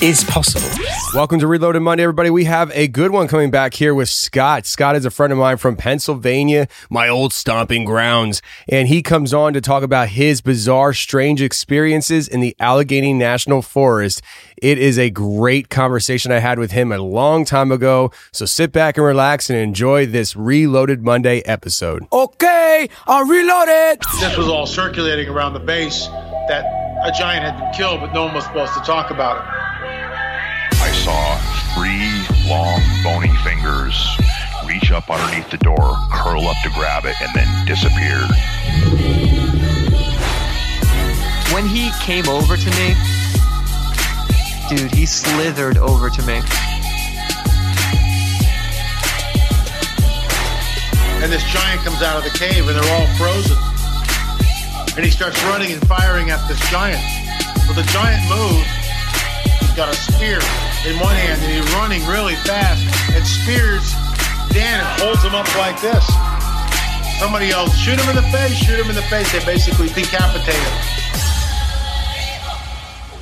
is possible. Welcome to Reloaded Monday, everybody. We have a good one coming back here with Scott. Scott is a friend of mine from Pennsylvania, my old stomping grounds, and he comes on to talk about his bizarre, strange experiences in the Allegheny National Forest. It is a great conversation I had with him a long time ago, so sit back and relax and enjoy this Reloaded Monday episode. Okay, I'll reload it. This was all circulating around the base that a giant had been killed, but no one was supposed to talk about it. I saw three long bony fingers reach up underneath the door, curl up to grab it, and then disappear. When he came over to me, dude, he slithered over to me. And this giant comes out of the cave, and they're all frozen. And he starts running and firing at this giant. Well, the giant moves. He's got a spear in one hand, and he's running really fast, and spears Dan and holds him up like this. Somebody else, shoot him in the face, shoot him in the face. They basically decapitate him.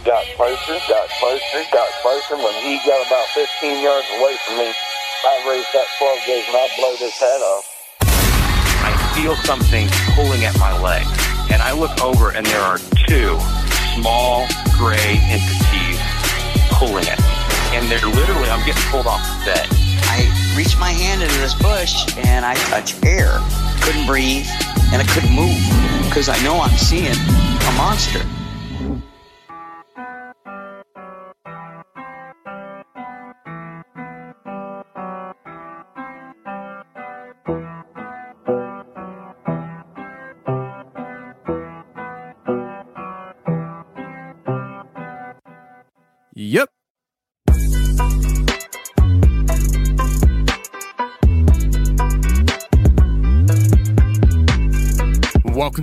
Got closer. When he got about 15 yards away from me, I raised that 12 gauge and I blow his head off. I feel something pulling at my leg, and I look over, and there are two small gray entities pulling at me. And they're literally, I'm getting pulled off the bed. I reached my hand into this bush and I touch air. Couldn't breathe and I couldn't move because I know I'm seeing a monster. Yep. Welcome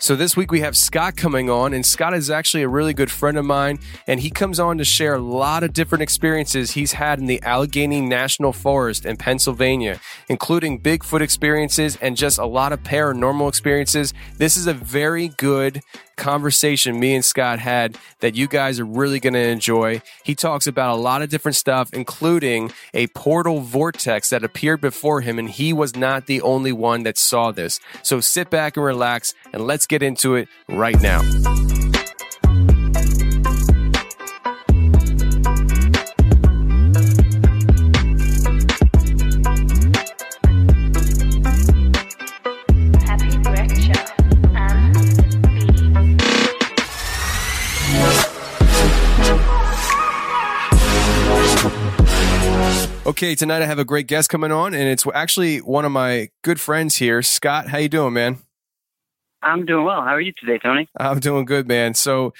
So this week we have Scott coming on, and Scott is actually a really good friend of mine, and he comes on to share a lot of different experiences he's had in the Allegheny National Forest in Pennsylvania, including Bigfoot experiences and just a lot of paranormal experiences. This is a very good conversation me and Scott had that you guys are really going to enjoy. He talks about a lot of different stuff, including a portal vortex that appeared before him, and he was not the only one that saw this. So sit back and relax, and let's get into it right now. Okay, tonight I have a great guest coming on, and it's actually one of my good friends here. Scott, how you doing, man? I'm doing well. How are you today, Tony? I'm doing good, man. So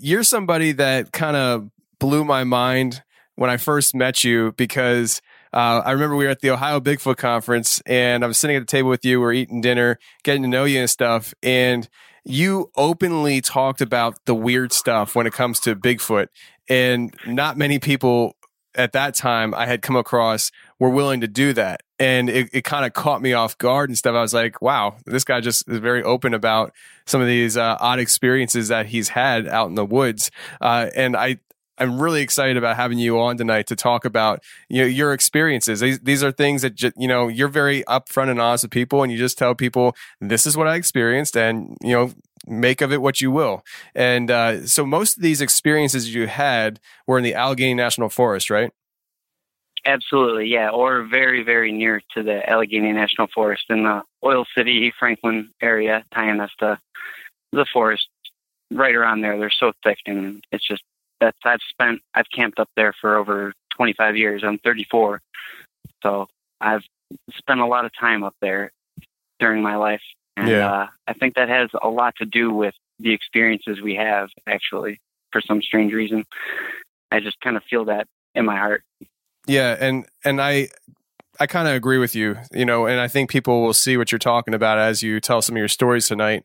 you're somebody that kind of blew my mind when I first met you, because I remember we were at the Ohio Bigfoot Conference, and I was sitting at the table with you. We were eating dinner, getting to know you and stuff, and you openly talked about the weird stuff when it comes to Bigfoot, and not many people at that time I had come across were willing to do that. And it kind of caught me off guard and stuff. I was like, wow, this guy just is very open about some of these odd experiences that he's had out in the woods. And I'm really excited about having you on tonight to talk about, you know, your experiences. These are things that, you know, you're very upfront and honest with people, and you just tell people, this is what I experienced, and, you know, make of it what you will. And so most of these experiences you had were in the Allegheny National Forest, right? Absolutely, yeah, or very, very near to the Allegheny National Forest in the Oil City, Franklin area, Tionesta, the forest right around there. They're so thick, and it's just that I've camped up there for over 25 years. I'm 34, so I've spent a lot of time up there during my life, and I think that has a lot to do with the experiences we have, actually, for some strange reason. I just kind of feel that in my heart. Yeah, and I kind of agree with you, you know, and I think people will see what you're talking about as you tell some of your stories tonight.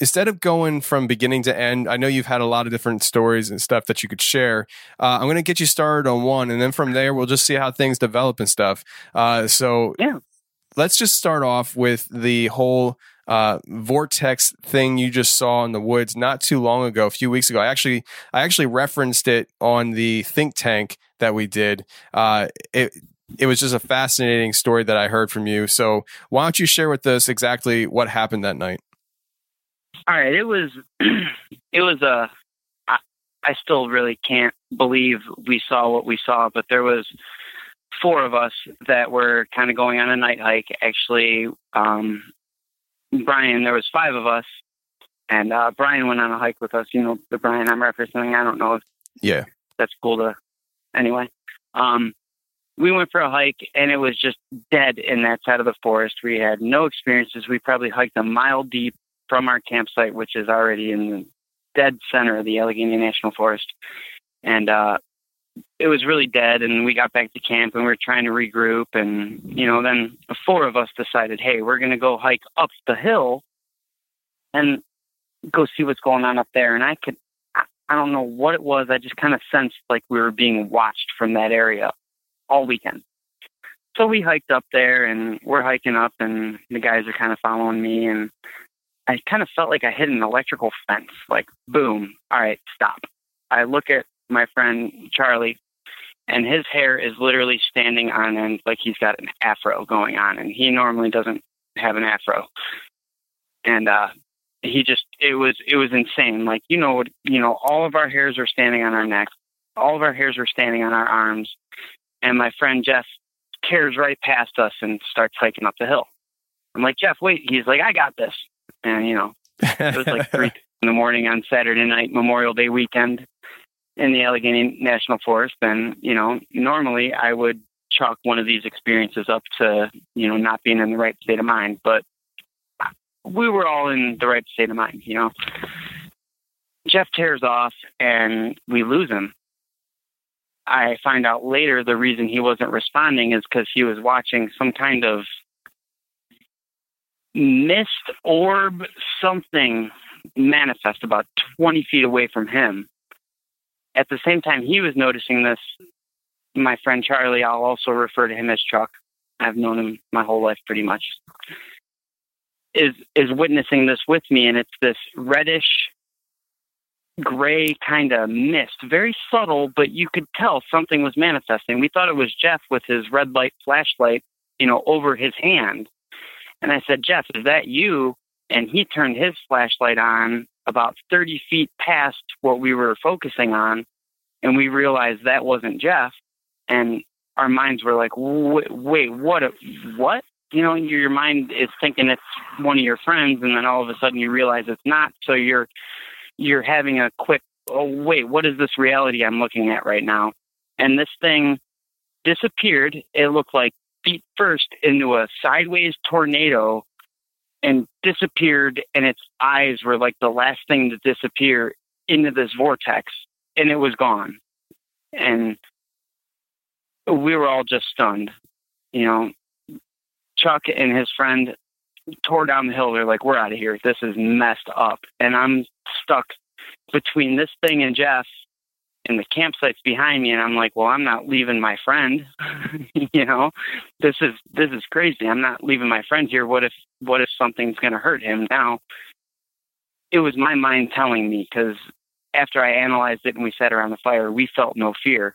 Instead of going from beginning to end, I know you've had a lot of different stories and stuff that you could share. I'm going to get you started on one, and then from there, we'll just see how things develop and stuff. Let's just start off with the whole vortex thing you just saw in the woods not too long ago, a few weeks ago. I actually referenced it on the Think Tank that we did. It was just a fascinating story that I heard from you. So why don't you share with us exactly what happened that night? All right. I still really can't believe we saw what we saw, but there was four of us that were kind of going on a night hike. Actually, Brian, there was five of us, and Brian went on a hike with us. You know, the Brian I'm referencing. I don't know if that's cool to... Anyway, we went for a hike, and it was just dead in that side of the forest. We had no experiences. We probably hiked a mile deep from our campsite, which is already in the dead center of the Allegheny National Forest. And it was really dead, and we got back to camp, and we were trying to regroup. And, you know, then the four of us decided, hey, we're going to go hike up the hill and go see what's going on up there. And I don't know what it was. I just kind of sensed like we were being watched from that area all weekend. So we hiked up there, and we're hiking up, and the guys are kind of following me. And I kind of felt like I hit an electrical fence, like boom. All right, stop. I look at my friend Charlie, and his hair is literally standing on end, like he's got an afro going on, and he normally doesn't have an afro. And it was insane. Like, all of our hairs are standing on our necks. All of our hairs are standing on our arms. And my friend Jeff tears right past us and starts hiking up the hill. I'm like, Jeff, wait. He's like, I got this. And, it was like 3 in the morning on Saturday night, Memorial Day weekend in the Allegheny National Forest. And, normally I would chalk one of these experiences up to, not being in the right state of mind. But we were all in the right state of mind, Jeff tears off, and we lose him. I find out later the reason he wasn't responding is because he was watching some kind of mist orb, something manifest about 20 feet away from him. At the same time he was noticing this, my friend Charlie, I'll also refer to him as Chuck, I've known him my whole life pretty much, is witnessing this with me, and it's this reddish gray kind of mist, very subtle, but you could tell something was manifesting. We thought it was Jeff with his red light flashlight, over his hand. And I said, Jeff, is that you? And he turned his flashlight on about 30 feet past what we were focusing on, and we realized that wasn't Jeff. And our minds were like, wait, what? Your mind is thinking it's one of your friends, and then all of a sudden you realize it's not. So you're having a quick, oh, wait, what is this reality I'm looking at right now? And this thing disappeared. It looked like feet first into a sideways tornado and disappeared, and its eyes were like the last thing to disappear into this vortex, and it was gone. And we were all just stunned, Chuck and his friend tore down the hill. They're like, we're out of here. This is messed up. And I'm stuck between this thing and Jeff and the campsites behind me. And I'm like, well, I'm not leaving my friend, this is crazy. I'm not leaving my friend here. What if something's going to hurt him now? It was my mind telling me, because after I analyzed it and we sat around the fire, we felt no fear.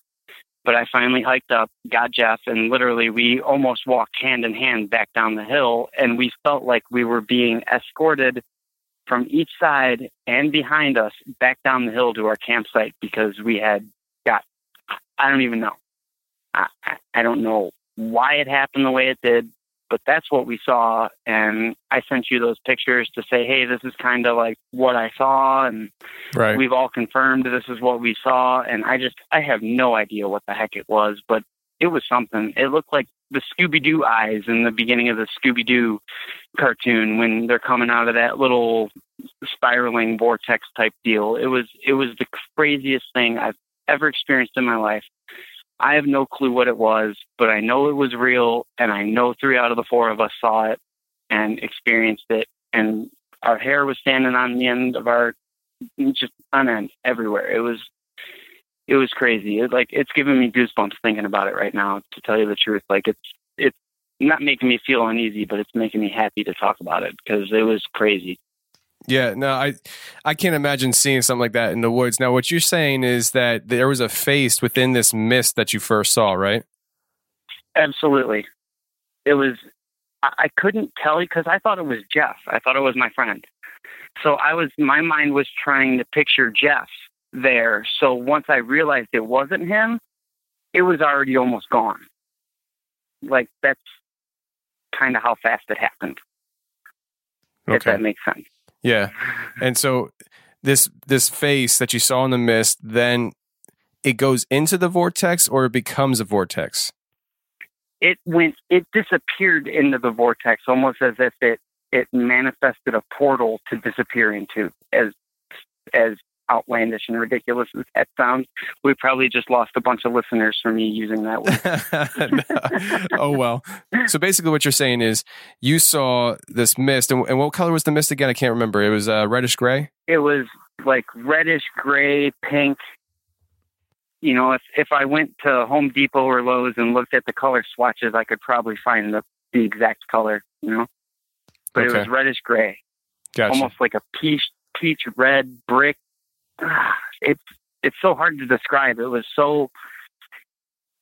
But I finally hiked up, got Jeff, and literally we almost walked hand in hand back down the hill, and we felt like we were being escorted from each side and behind us back down the hill to our campsite, because we had got, I don't even know. I don't know why it happened the way it did, but that's what we saw. And I sent you those pictures to say, hey, this is kind of like what I saw. And right. We've all confirmed this is what we saw. And I have no idea what the heck it was, but it was something. It looked like the Scooby-Doo eyes in the beginning of the Scooby-Doo cartoon when they're coming out of that little spiraling vortex type deal. It was the craziest thing I've ever experienced in my life. I have no clue what it was, but I know it was real, and I know 3 out of the 4 of us saw it and experienced it, and our hair was standing on the end of our, just on end everywhere. It was crazy. It's giving me goosebumps thinking about it right now, to tell you the truth. It's not making me feel uneasy, but it's making me happy to talk about it because it was crazy. Yeah, no, I can't imagine seeing something like that in the woods. Now, what you're saying is that there was a face within this mist that you first saw, right? Absolutely. It was, I couldn't tell you because I thought it was Jeff. I thought it was my friend. So my mind was trying to picture Jeff there. So once I realized it wasn't him, it was already almost gone. That's kind of how fast it happened. Okay. If that makes sense. Yeah. And so this face that you saw in the mist, then it goes into the vortex, or it becomes a vortex? It disappeared into the vortex, almost as if it manifested a portal to disappear into. As outlandish and ridiculous as that sounds, we probably just lost a bunch of listeners for me using that word. No. Oh, well. So basically what you're saying is you saw this mist, and what color was the mist again? I can't remember. It was reddish gray? It was like reddish gray, pink. You know, if I went to Home Depot or Lowe's and looked at the color swatches, I could probably find the exact color, you know? But okay. It was reddish gray. Gotcha. Almost like a peach red brick. It's so hard to describe. It was so,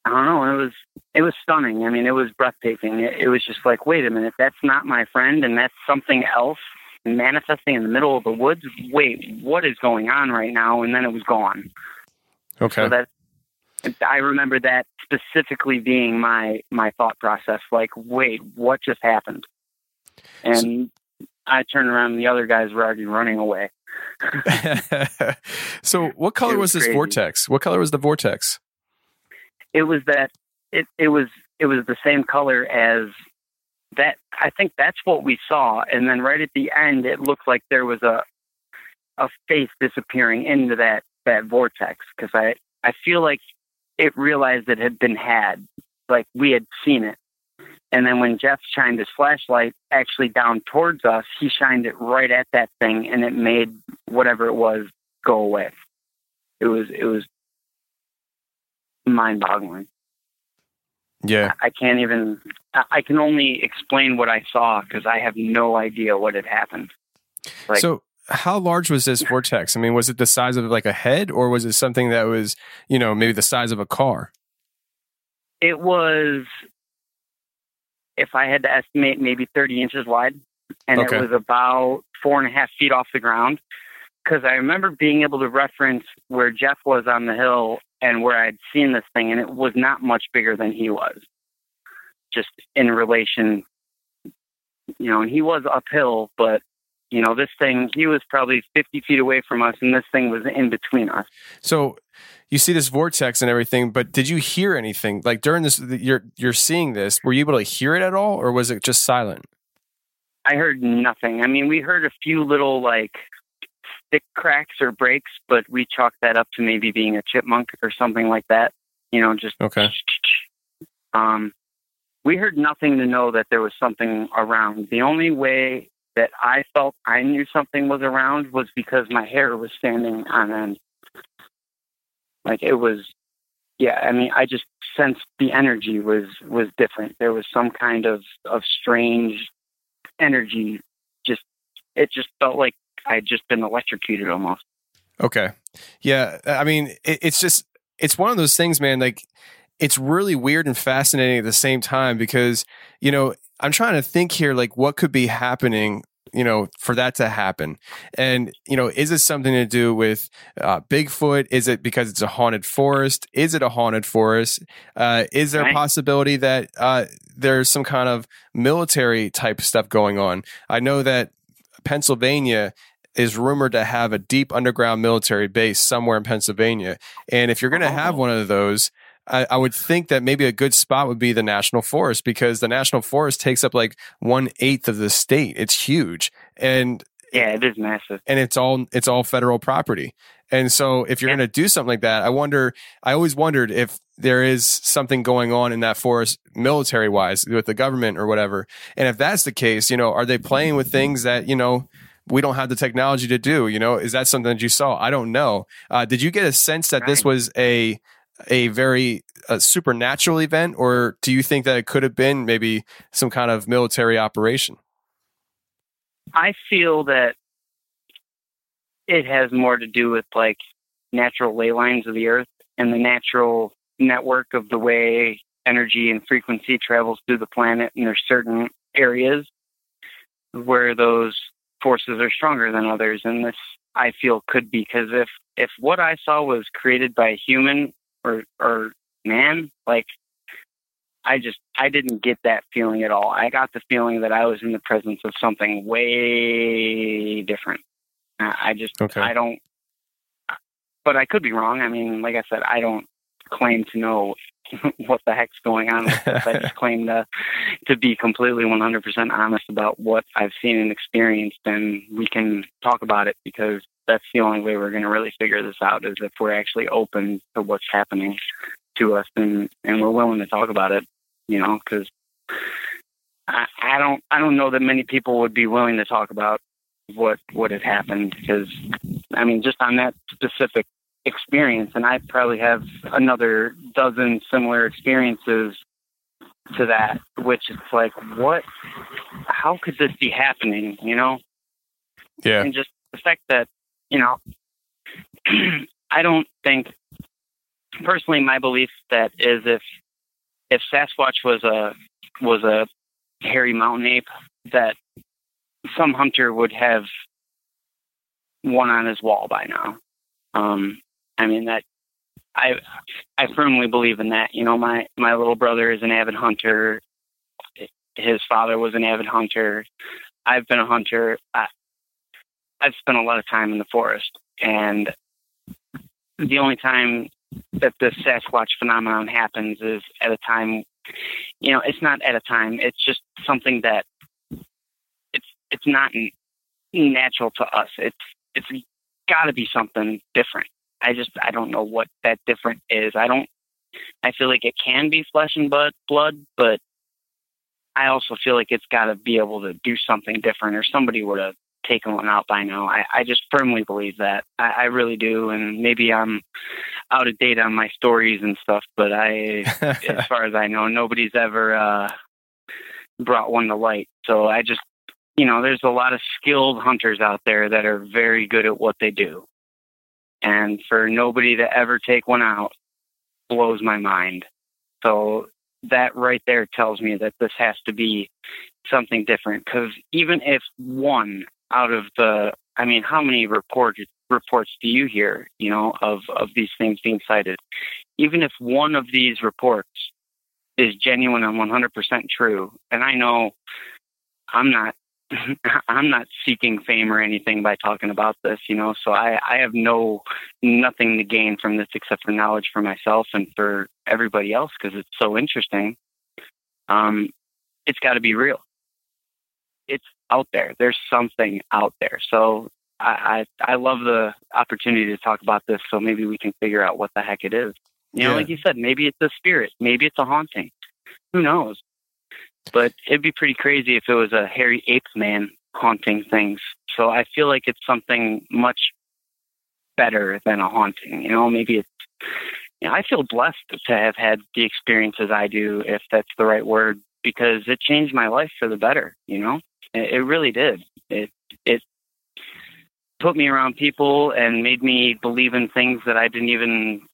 I don't know. It was stunning. I mean, it was breathtaking. It was just like, wait a minute, that's not my friend, and that's something else manifesting in the middle of the woods. Wait, what is going on right now? And then it was gone. Okay. So I remember that specifically being my thought process. Like, wait, what just happened? And I turned around, and the other guys were already running away. So what color was this vortex? What color was the vortex? It was that it was the same color as that. I think that's what we saw. And then right at the end, it looked like there was a face disappearing into that vortex. 'Cause I feel like it realized it had been had, like we had seen it. And then when Jeff shined his flashlight actually down towards us, he shined it right at that thing, and it made whatever it was go away. It was mind-boggling. Yeah. I can't even... I can only explain what I saw because I have no idea what had happened. So how large was this vortex? I mean, was it the size of like a head, or was it something that was, you know, maybe the size of a car? It was... If I had to estimate, maybe 30 inches wide, and okay. It was about 4.5 feet off the ground. Because I remember being able to reference where Jeff was on the hill and where I'd seen this thing, and it was not much bigger than he was, just in relation, you know. And he was uphill, but you know, this thing, he was probably 50 feet away from us, and this thing was in between us. So you see this vortex and everything, but did you hear anything? Like during this, you're seeing this, were you able to hear it at all, or was it just silent? I heard nothing. I mean, we heard a few little like stick cracks or breaks, but we chalked that up to maybe being a chipmunk or something like that. You know, just... Okay. We heard nothing to know that there was something around. The only way that I felt I knew something was around was because my hair was standing on end. Like it was, yeah, I mean, I just sensed the energy was different. There was some kind of strange energy. It just felt like I'd just been electrocuted almost. Okay. Yeah. I mean, it's one of those things, man, like it's really weird and fascinating at the same time because, you know, I'm trying to think here, like what could be happening you know, for that to happen? And, you know, is this something to do with Bigfoot? Is it because it's a haunted forest? Is it a haunted forest? Is there a possibility that there's some kind of military type stuff going on? I know that Pennsylvania is rumored to have a deep underground military base somewhere in Pennsylvania. And if you're going to have one of those, I would think that maybe a good spot would be the National Forest, because the National Forest takes up like 1/8 of the state. It's huge. And yeah, it is massive. And it's all federal property. And so if you're going to do something like that, I always wondered if there is something going on in that forest military wise with the government or whatever. And if that's the case, you know, are they playing with things that, you know, we don't have the technology to do? You know, is that something that you saw? I don't know. Did you get a sense that this was a very supernatural event, or do you think that it could have been maybe some kind of military operation? I feel that it has more to do with like natural ley lines of the earth and the natural network of the way energy and frequency travels through the planet. And there's certain areas where those forces are stronger than others. And this, I feel, could be because if what I saw was created by a human or man, like I didn't get that feeling at all. I got the feeling that I was in the presence of something way different. But I could be wrong. I mean, like I said, I don't claim to know what the heck's going on with this. I just claim to be completely 100% honest about what I've seen and experienced, and we can talk about it because that's the only way we're going to really figure this out, is if we're actually open to what's happening to us and we're willing to talk about it, you know, because I don't know that many people would be willing to talk about what had happened, because, I mean, just on that specific experience, and I probably have another dozen similar experiences to that, which is like, how could this be happening, you know? Yeah. And just the fact that, you know, I don't think, personally, my belief that is if Sasquatch was a hairy mountain ape, that some hunter would have one on his wall by now. I mean, that I firmly believe in that. You know, my little brother is an avid hunter. His father was an avid hunter. I've been a hunter. I've spent a lot of time in the forest, and the only time that the Sasquatch phenomenon happens is at a time, you know, it's not at a time. It's just something that it's not natural to us. It's got to be something different. I don't know what that different is. I feel like it can be flesh and blood, but I also feel like it's got to be able to do something different, or somebody would have taken one out by now. I just firmly believe that. I really do. And maybe I'm out of date on my stories and stuff, but as far as I know, nobody's ever brought one to light. So I just, you know, there's a lot of skilled hunters out there that are very good at what they do. And for nobody to ever take one out blows my mind. So that right there tells me that this has to be something different, because even if one out of the, I mean, how many reports do you hear, you know, of these things being cited? Even if one of these reports is genuine and 100% true, and I know I'm not seeking fame or anything by talking about this, you know, so I have nothing to gain from this except for knowledge for myself and for everybody else, because it's so interesting. It's got to be real. It's out there. There's something out there. So I love the opportunity to talk about this, so maybe we can figure out what the heck it is. You know, like you said, maybe it's a spirit. Maybe it's a haunting. Who knows? But it'd be pretty crazy if it was a hairy ape man haunting things. So I feel like it's something much better than a haunting. You know, maybe it's, you know, I feel blessed to have had the experiences I do, if that's the right word, because it changed my life for the better. You know, it really did. It put me around people and made me believe in things that I didn't even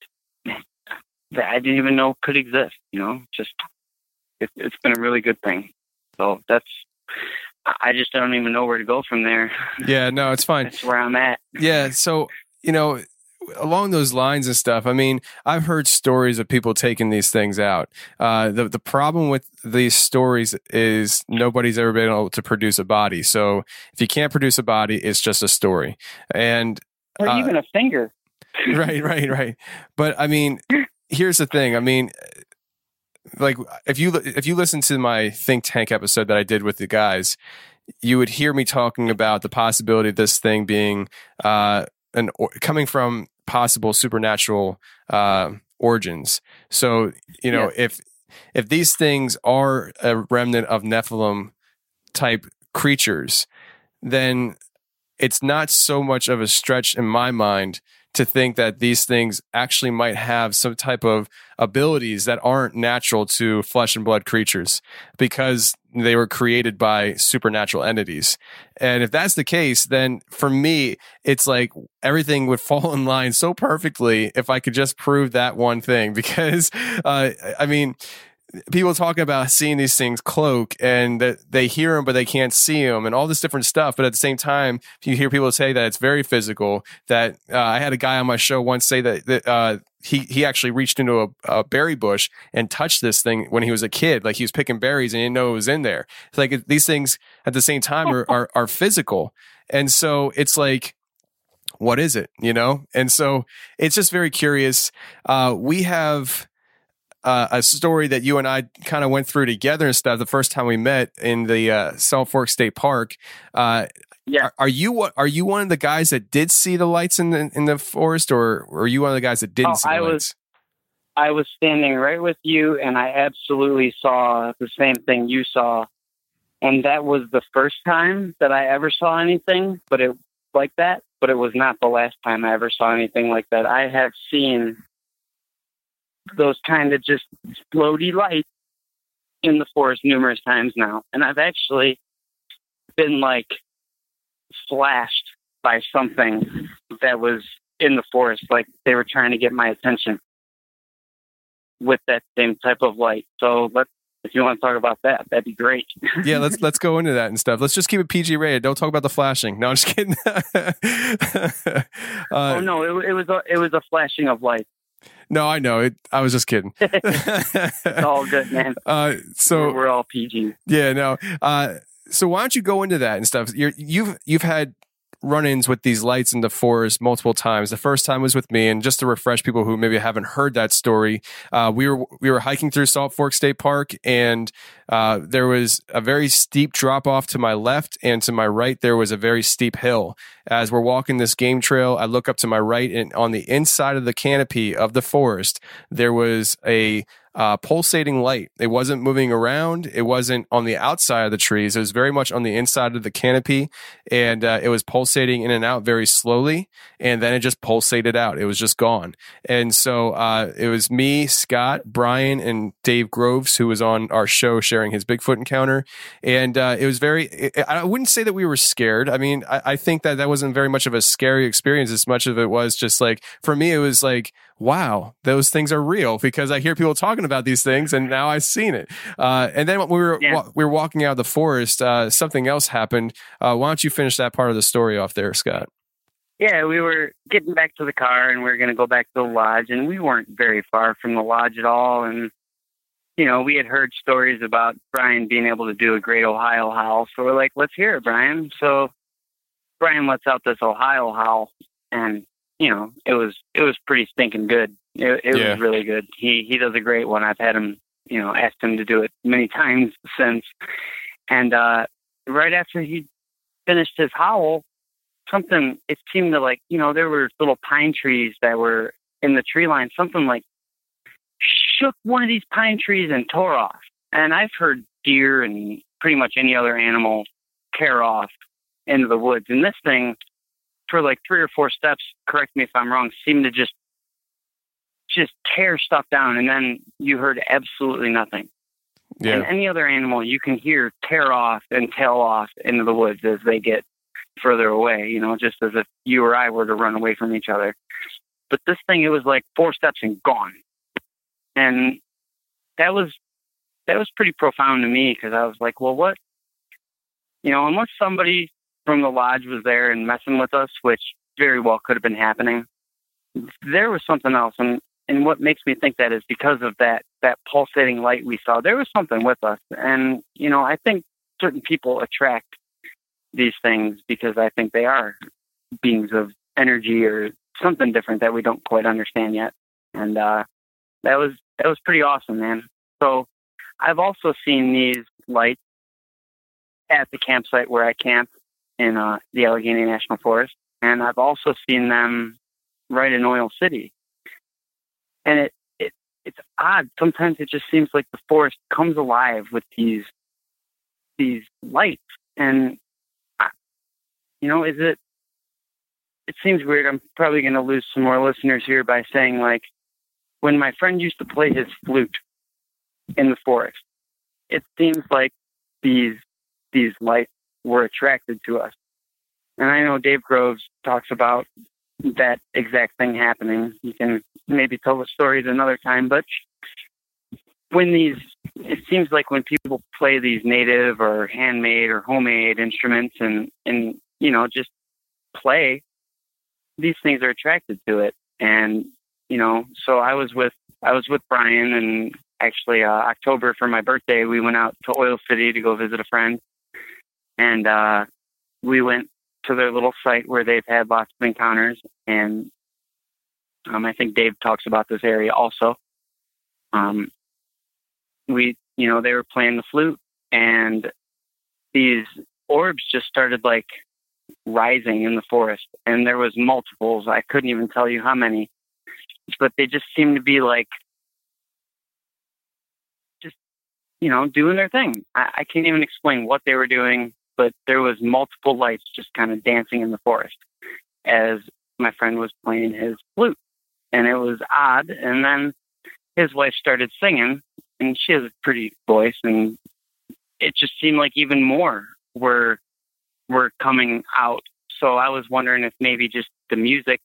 know could exist. You know, it's been a really good thing. So that's, I just don't even know where to go from there. Yeah, no, it's fine. That's where I'm at. Yeah, so, you know, along those lines and stuff, I mean, I've heard stories of people taking these things out. The problem with these stories is nobody's ever been able to produce a body. So if you can't produce a body, it's just a story. And or even a finger. Right. But I mean, here's the thing. I mean, like if you listen to my Think Tank episode that I did with the guys, you would hear me talking about the possibility of this thing being coming from possible supernatural origins. So, you know, if these things are a remnant of Nephilim type creatures, then it's not so much of a stretch in my mind to think that these things actually might have some type of abilities that aren't natural to flesh and blood creatures because they were created by supernatural entities. And if that's the case, then for me, it's like everything would fall in line so perfectly if I could just prove that one thing, because I mean, people talk about seeing these things cloak and that they hear them, but they can't see them and all this different stuff. But at the same time, you hear people say that it's very physical, that I had a guy on my show once say that he actually reached into a berry bush and touched this thing when he was a kid. Like he was picking berries and he didn't know it was in there. It's like these things at the same time are physical. And so it's like, what is it, you know? And so it's just very curious. We have a story that you and I kind of went through together and stuff the first time we met in the South Fork State Park. Are you one of the guys that did see the lights in the forest, or were you one of the guys that didn't see the lights? I was standing right with you, and I absolutely saw the same thing you saw. And that was the first time that I ever saw anything like that, but it was not the last time I ever saw anything like that. I have seen those kind of just floaty lights in the forest numerous times now. And I've actually been like flashed by something that was in the forest. Like they were trying to get my attention with that same type of light. So if you want to talk about that, that'd be great. Yeah, let's go into that and stuff. Let's just keep it PG rated. Don't talk about the flashing. No, I'm just kidding. No, it was a flashing of light. No, I know. I was just kidding. It's all good, man. So we're all PG. Yeah, no. So why don't you go into that and stuff? You've had run-ins with these lights in the forest multiple times. The first time was with me, and just to refresh people who maybe haven't heard that story, we were hiking through Salt Fork State Park, and there was a very steep drop off to my left, and to my right there was a very steep hill. As we're walking this game trail, I look up to my right, and on the inside of the canopy of the forest there was a pulsating light. It wasn't moving around. It wasn't on the outside of the trees. It was very much on the inside of the canopy, and it was pulsating in and out very slowly, and then it just pulsated out. It was just gone. And so it was me, Scott, Brian, and Dave Groves, who was on our show sharing his Bigfoot encounter. And it was very, I wouldn't say that we were scared. I mean, I think that wasn't very much of a scary experience as much of it was just like, for me, it was like, wow, those things are real, because I hear people talking about these things and now I've seen it. And then when we were walking out of the forest, something else happened. Why don't you finish that part of the story off there, Scott? Yeah, we were getting back to the car and we were going to go back to the lodge, and we weren't very far from the lodge at all. And, you know, we had heard stories about Brian being able to do a great Ohio howl. So we're like, let's hear it, Brian. So Brian lets out this Ohio howl, and you know, it was pretty stinking good. It was really good. He does a great one. I've had him, you know, asked him to do it many times since. And right after he finished his howl, it seemed to, like, you know, there were little pine trees that were in the tree line. Something like shook one of these pine trees and tore off. And I've heard deer and pretty much any other animal tear off into the woods. And this thing, for like 3 or 4 steps, correct me if I'm wrong, seemed to just tear stuff down, and then you heard absolutely nothing. Yeah. And any other animal you can hear tear off and tail off into the woods as they get further away, you know, just as if you or I were to run away from each other. But this thing, it was like 4 steps and gone. And that was pretty profound to me, because I was like, well, what? You know, unless somebody from the lodge was there and messing with us, which very well could have been happening, there was something else. And what makes me think that is because of that pulsating light we saw. There was something with us. And, you know, I think certain people attract these things because I think they are beings of energy or something different that we don't quite understand yet. And that was pretty awesome, man. So I've also seen these lights at the campsite where I camp in the Allegheny National Forest. And I've also seen them right in Oil City. And it's odd. Sometimes it just seems like the forest comes alive with these lights. And, you know, it seems weird. I'm probably going to lose some more listeners here by saying, like, when my friend used to play his flute in the forest, it seems like these lights were attracted to us. And I know Dave Groves talks about that exact thing happening. You can maybe tell the story at another time, but it seems like when people play these native or handmade or homemade instruments and you know, just play, these things are attracted to it. And, you know, so I was with Brian, and actually October for my birthday, we went out to Oil City to go visit a friend. And we went to their little site where they've had lots of encounters. And I think Dave talks about this area also. They were playing the flute, and these orbs just started like rising in the forest, and there was multiples. I couldn't even tell you how many, but they just seemed to be like, just, you know, doing their thing. I can't even explain what they were doing, but there was multiple lights just kind of dancing in the forest as my friend was playing his flute, and it was odd. And then his wife started singing, and she has a pretty voice, and it just seemed like even more were coming out. So I was wondering if maybe just the music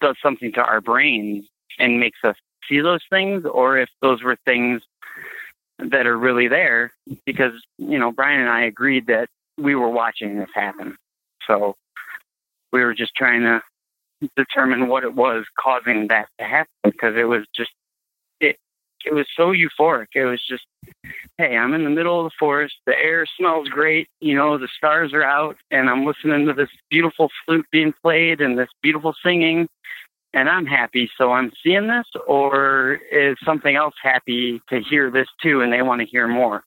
does something to our brains and makes us see those things, or if those were things that are really there, because, you know, Brian and I agreed that we were watching this happen. So we were just trying to determine what it was causing that to happen, because it was just, it was so euphoric. It was just, hey, I'm in the middle of the forest. The air smells great. You know, the stars are out, and I'm listening to this beautiful flute being played and this beautiful singing, and I'm happy. So I'm seeing this, or is something else happy to hear this too? And they want to hear more,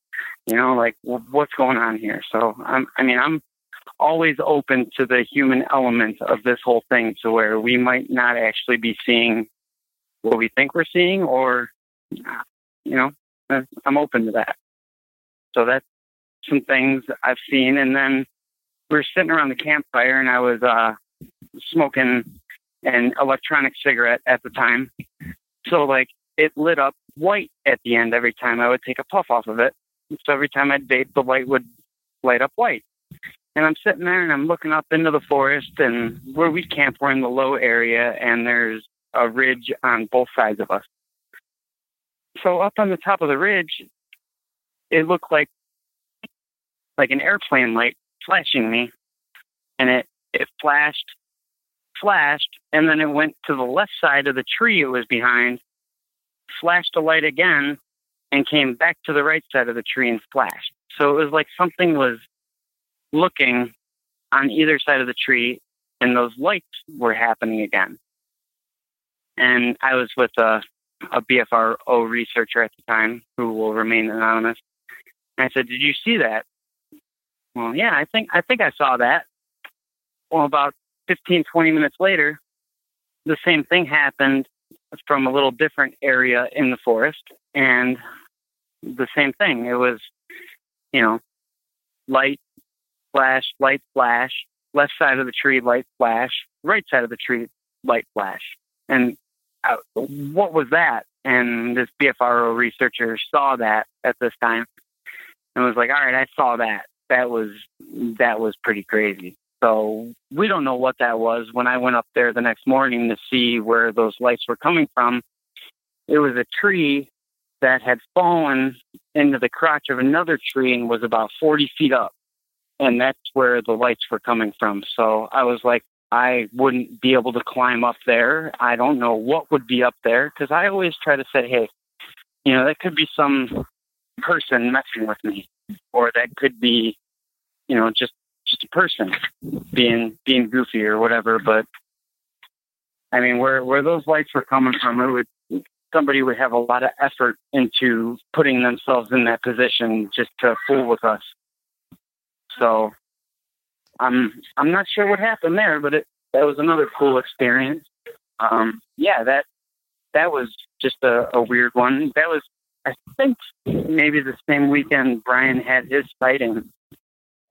you know, like, well, what's going on here? So I'm always open to the human element of this whole thing, to where we might not actually be seeing what we think we're seeing, or, you know, I'm open to that. So that's some things I've seen. And then we were sitting around the campfire, and I was smoking an electronic cigarette at the time. So, like, it lit up white at the end every time I would take a puff off of it. So every time I'd vape, the light would light up white. And I'm sitting there, and I'm looking up into the forest, and where we camp, we're in the low area, and there's a ridge on both sides of us. So up on the top of the ridge, it looked like an airplane light flashing me, and it flashed, and then it went to the left side of the tree it was behind, flashed a light again, and came back to the right side of the tree and flashed. So it was like something was looking on either side of the tree, and those lights were happening again. And I was with a BFRO researcher at the time, who will remain anonymous. And I said, "Did you see that?" "Well, yeah, I think I saw that." Well, about 15, 20 minutes later, the same thing happened from a little different area in the forest, and the same thing. It was, you know, light flash, left side of the tree, light flash, right side of the tree, light flash. And what was that? And this BFRO researcher saw that at this time and was like, "All right, I saw that. That was pretty crazy." So we don't know what that was. When I went up there the next morning to see where those lights were coming from, it was a tree that had fallen into the crotch of another tree and was about 40 feet up. and that's where the lights were coming from. So I was like, I wouldn't be able to climb up there. I don't know what would be up there, because I always try to say, hey, you know, that could be some person messing with me, or that could be, you know, just a person being goofy or whatever. But I mean, where those lights were coming from, somebody would have a lot of effort into putting themselves in that position just to fool with us. So I'm not sure what happened there, but that was another cool experience. That was just a weird one. That was, I think, maybe the same weekend Brian had his sighting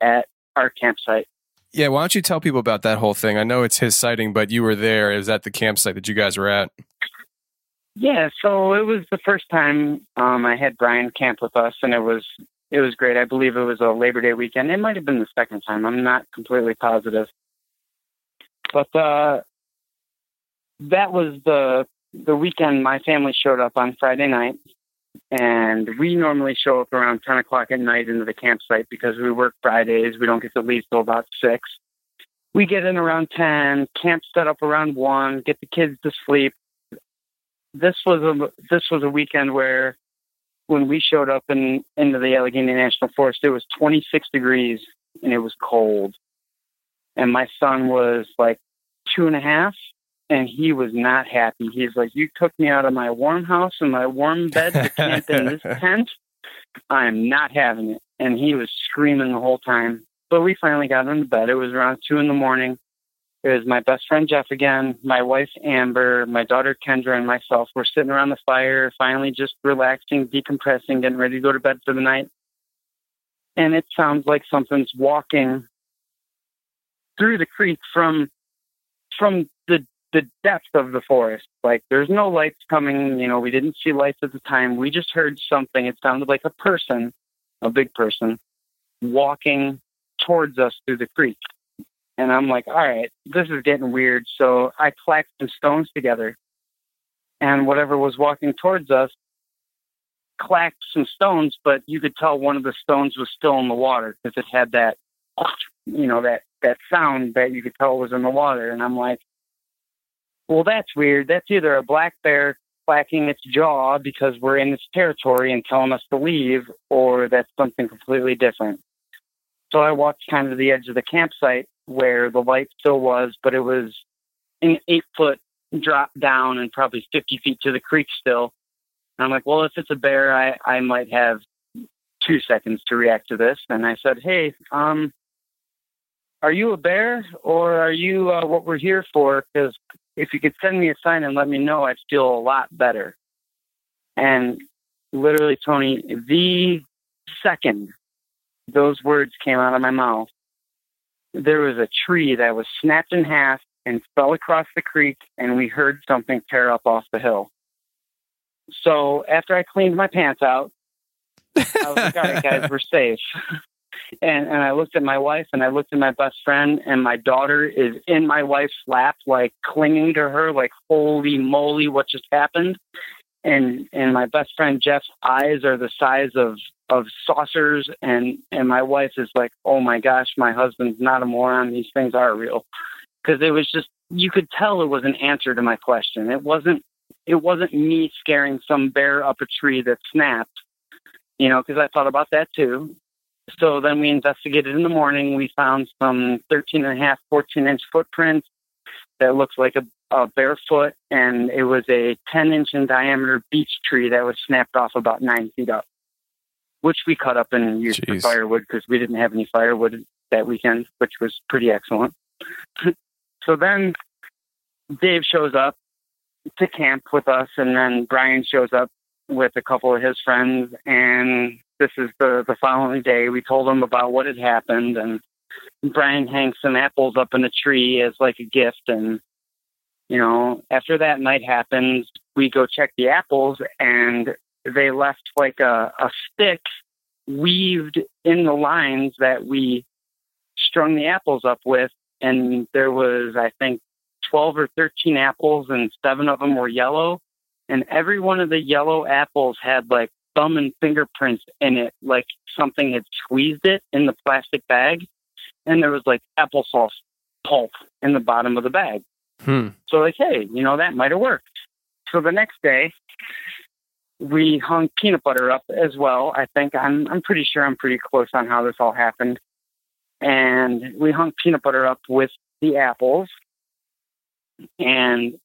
at our campsite. Yeah, why don't you tell people about that whole thing? I know it's his sighting, but you were there. It was at the campsite that you guys were at. Yeah, so it was the first time I had Brian camp with us, and it was great. I believe it was a Labor Day weekend. It might have been the second time. I'm not completely positive. But that was the weekend my family showed up on Friday night, and we normally show up around 10 o'clock at night into the campsite because we work Fridays. We don't get to leave till about 6. We get in around 10, camp set up around 1, get the kids to sleep. This was a weekend where when we showed up into the Allegheny National Forest, it was 26 degrees and it was cold. And my son was like 2.5, and he was not happy. He's like, you took me out of my warm house and my warm bed to camp in this tent. I'm not having it. And he was screaming the whole time. But we finally got into bed. It was around 2 a.m. It was my best friend, Jeff, again, my wife, Amber, my daughter, Kendra, and myself. We're sitting around the fire, finally just relaxing, decompressing, getting ready to go to bed for the night. And it sounds like something's walking through the creek from the depth of the forest. Like, there's no lights coming. You know, we didn't see lights at the time. We just heard something. It sounded like a person, a big person, walking towards us through the creek. And I'm like, all right, this is getting weird. So I clacked some stones together, and whatever was walking towards us clacked some stones, but you could tell one of the stones was still in the water because it had that, you know, that sound that you could tell was in the water. And I'm like, well, that's weird. That's either a black bear clacking its jaw because we're in its territory and telling us to leave, or that's something completely different. So I walked kind of to the edge of the campsite where the light still was, but it was an 8-foot drop down and probably 50 feet to the creek still. And I'm like, well, if it's a bear, I might have 2 seconds to react to this. And I said, hey, are you a bear, or are you what we're here for? Because if you could send me a sign and let me know, I'd feel a lot better. And literally, Tony, the second those words came out of my mouth, there was a tree that was snapped in half and fell across the creek, and we heard something tear up off the hill. So after I cleaned my pants out, I was like, all right, guys, we're safe. And I looked at my wife, and I looked at my best friend, and my daughter is in my wife's lap, like clinging to her, like, holy moly, what just happened? And my best friend Jeff's eyes are the size of saucers, and my wife is like, oh my gosh, my husband's not a moron. These things are real. Because it was just, you could tell it was an answer to my question. It wasn't me scaring some bear up a tree that snapped, you know, because I thought about that too. So then we investigated in the morning. We found some 13.5, 14-inch footprints that looked like a barefoot, and it was a 10-inch in diameter beech tree that was snapped off about 9 feet up, which we cut up and used for firewood because we didn't have any firewood that weekend, which was pretty excellent. So then Dave shows up to camp with us, and then Brian shows up with a couple of his friends, and this is the following day. We told him about what had happened, and Brian hangs some apples up in a tree as like a gift. And, you know, after that night happens, we go check the apples, and they left like a stick weaved in the lines that we strung the apples up with. And there was, I think, 12 or 13 apples, and 7 of them were yellow. And every one of the yellow apples had like thumb and fingerprints in it, like something had squeezed it in the plastic bag. and there was like applesauce pulp in the bottom of the bag. So like, hey, you know, that might have worked. So the next day, we hung peanut butter up as well. I think I'm pretty sure I'm pretty close on how this all happened. And we hung peanut butter up with the apples. And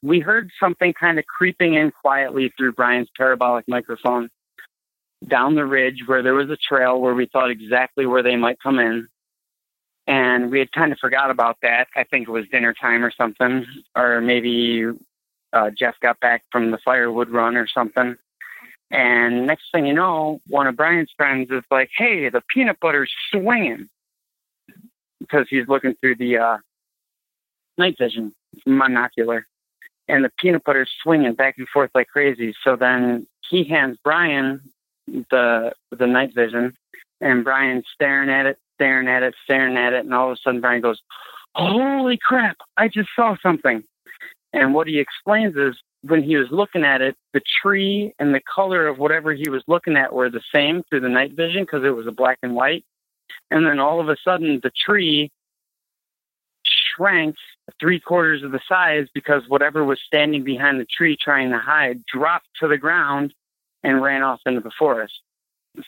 we heard something kind of creeping in quietly through Brian's parabolic microphone down the ridge where there was a trail where we thought exactly where they might come in. And we had kind of forgot about that. I think it was dinner time or something, or maybe Jeff got back from the firewood run or something. And next thing you know, one of Brian's friends is like, hey, the peanut butter's swinging, because he's looking through the night vision monocular, and the peanut butter's swinging back and forth like crazy. So then he hands Brian the night vision, and Brian's staring at it. And all of a sudden Brian goes, holy crap, I just saw something. And what he explains is when he was looking at it, the tree and the color of whatever he was looking at were the same through the night vision, because it was a black and white. And then all of a sudden the tree shrank 3/4 of the size, because whatever was standing behind the tree trying to hide dropped to the ground and ran off into the forest.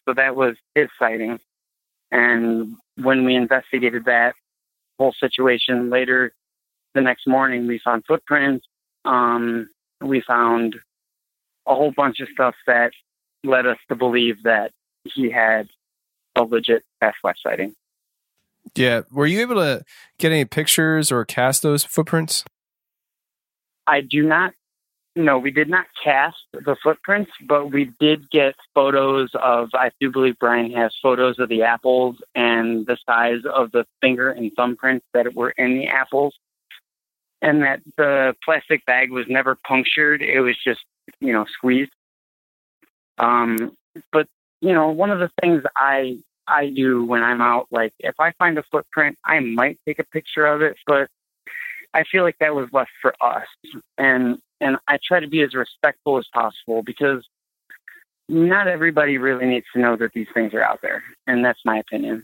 So that was his sighting. And when we investigated that whole situation later, the next morning, we found footprints. We found a whole bunch of stuff that led us to believe that he had a legit Sasquatch sighting. Yeah. Were you able to get any pictures or cast those footprints? I do not. No, we did not cast the footprints, but we did get photos of, I do believe Brian has photos of the apples and the size of the finger and thumbprints that were in the apples, and that the plastic bag was never punctured. It was just, you know, squeezed. But, you know, one of the things I do when I'm out, like if I find a footprint, I might take a picture of it, but I feel like that was left for us. And I try to be as respectful as possible, because not everybody really needs to know that these things are out there. And that's my opinion.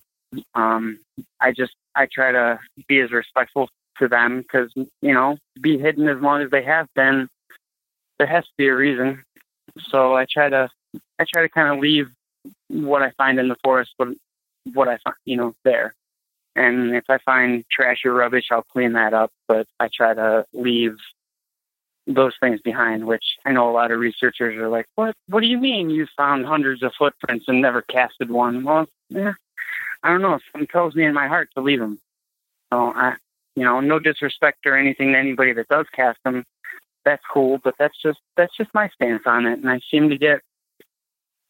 I try to be as respectful to them, because, you know, to be hidden as long as they have been, there has to be a reason. So I try to kind of leave what I find in the forest, but what I find, you know, there. And if I find trash or rubbish, I'll clean that up. But I try to leave those things behind, which I know a lot of researchers are like, what do you mean you found hundreds of footprints and never casted one? Well, yeah, I don't know. Something tells me in my heart to leave them. So you know, no disrespect or anything to anybody that does cast them. That's cool, but that's just my stance on it. And I seem to get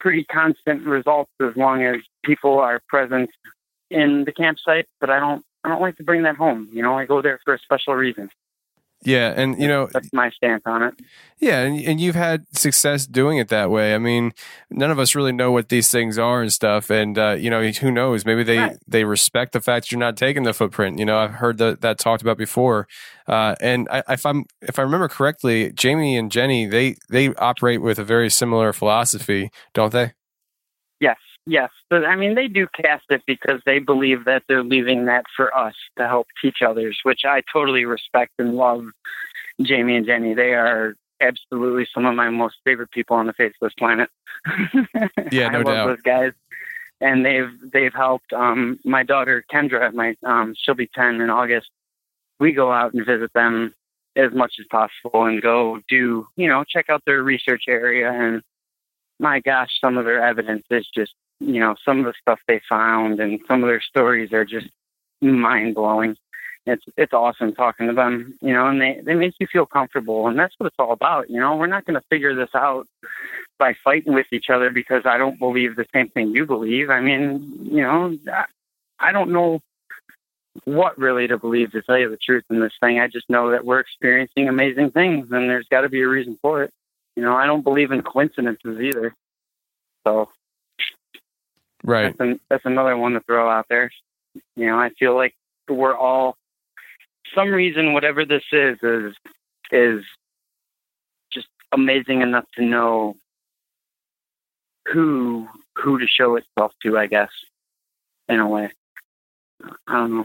pretty constant results as long as people are present in the campsite. But I don't like to bring that home. You know, I go there for a special reason. Yeah, and you know, that's my stance on it. Yeah, and you've had success doing it that way. I mean, none of us really know what these things are and stuff. And you know, who knows? Maybe they respect the fact that you're not taking the footprint. You know, I've heard that talked about before. And if I remember correctly, Jamie and Jenny, they operate with a very similar philosophy, don't they? Yes. But I mean, they do cast it because they believe that they're leaving that for us to help teach others, which I totally respect and love. Jamie and Jenny, they are absolutely some of my most favorite people on the face of this planet. Yeah, no doubt. I love those guys. And they've helped my daughter, Kendra, she'll be 10 in August. We go out and visit them as much as possible and go do, you know, check out their research area. And my gosh, some of their evidence is just, you know, some of the stuff they found and some of their stories are just mind blowing. It's awesome talking to them, you know, and they make you feel comfortable, and that's what it's all about. You know, we're not going to figure this out by fighting with each other because I don't believe the same thing you believe. I mean, you know, I don't know what really to believe, to tell you the truth, in this thing. I just know that we're experiencing amazing things, and there's got to be a reason for it. You know, I don't believe in coincidences either. So. Right. That's another one to throw out there. You know, I feel like we're all, some reason, whatever this is just amazing enough to know who to show itself to, I guess, in a way. I don't know.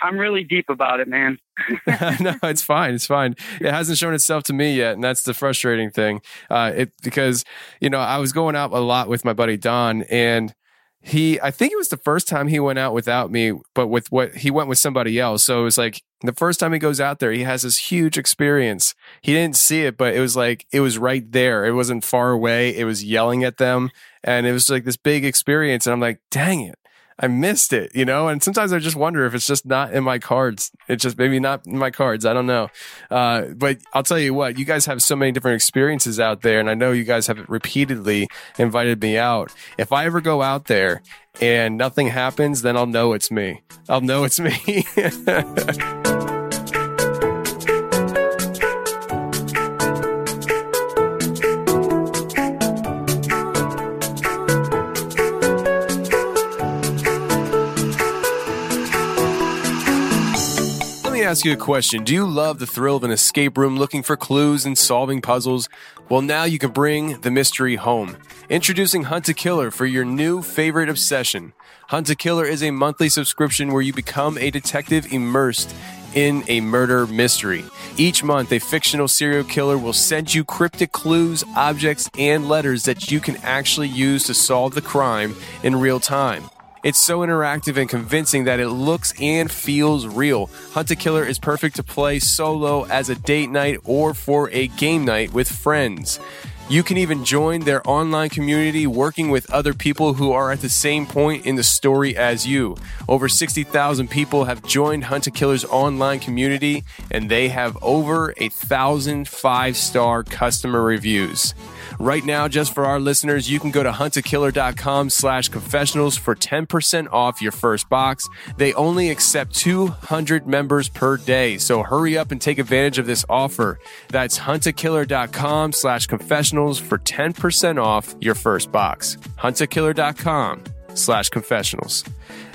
I'm really deep about it, man. No, it's fine. It's fine. It hasn't shown itself to me yet. And that's the frustrating thing. Because, you know, I was going out a lot with my buddy Don, and I think it was the first time he went out without me, but he went with somebody else. So it was like the first time he goes out there, he has this huge experience. He didn't see it, but it was right there. It wasn't far away. It was yelling at them. And it was like this big experience. And I'm like, dang it. I missed it, you know, and sometimes I just wonder if it's just not in my cards. It's just maybe not in my cards. I don't know. But I'll tell you what, you guys have so many different experiences out there. And I know you guys have repeatedly invited me out. If I ever go out there and nothing happens, then I'll know it's me. I'll know it's me. Ask you a question. Do you love the thrill of an escape room, looking for clues and solving puzzles? Well, now you can bring the mystery home. Introducing Hunt a Killer for your new favorite obsession. Hunt a Killer is a monthly subscription where you become a detective immersed in a murder mystery. Each month, a fictional serial killer will send you cryptic clues, objects, and letters that you can actually use to solve the crime in real time. It's so interactive and convincing that it looks and feels real. Hunt a Killer is perfect to play solo, as a date night, or for a game night with friends. You can even join their online community, working with other people who are at the same point in the story as you. Over 60,000 people have joined Hunt a Killer's online community, and they have over 1,000 five-star customer reviews. Right now, just for our listeners, you can go to huntakiller.com/confessionals for 10% off your first box. They only accept 200 members per day, so hurry up and take advantage of this offer. That's huntakiller.com/confessionals for 10% off your first box. huntakiller.com/confessionals.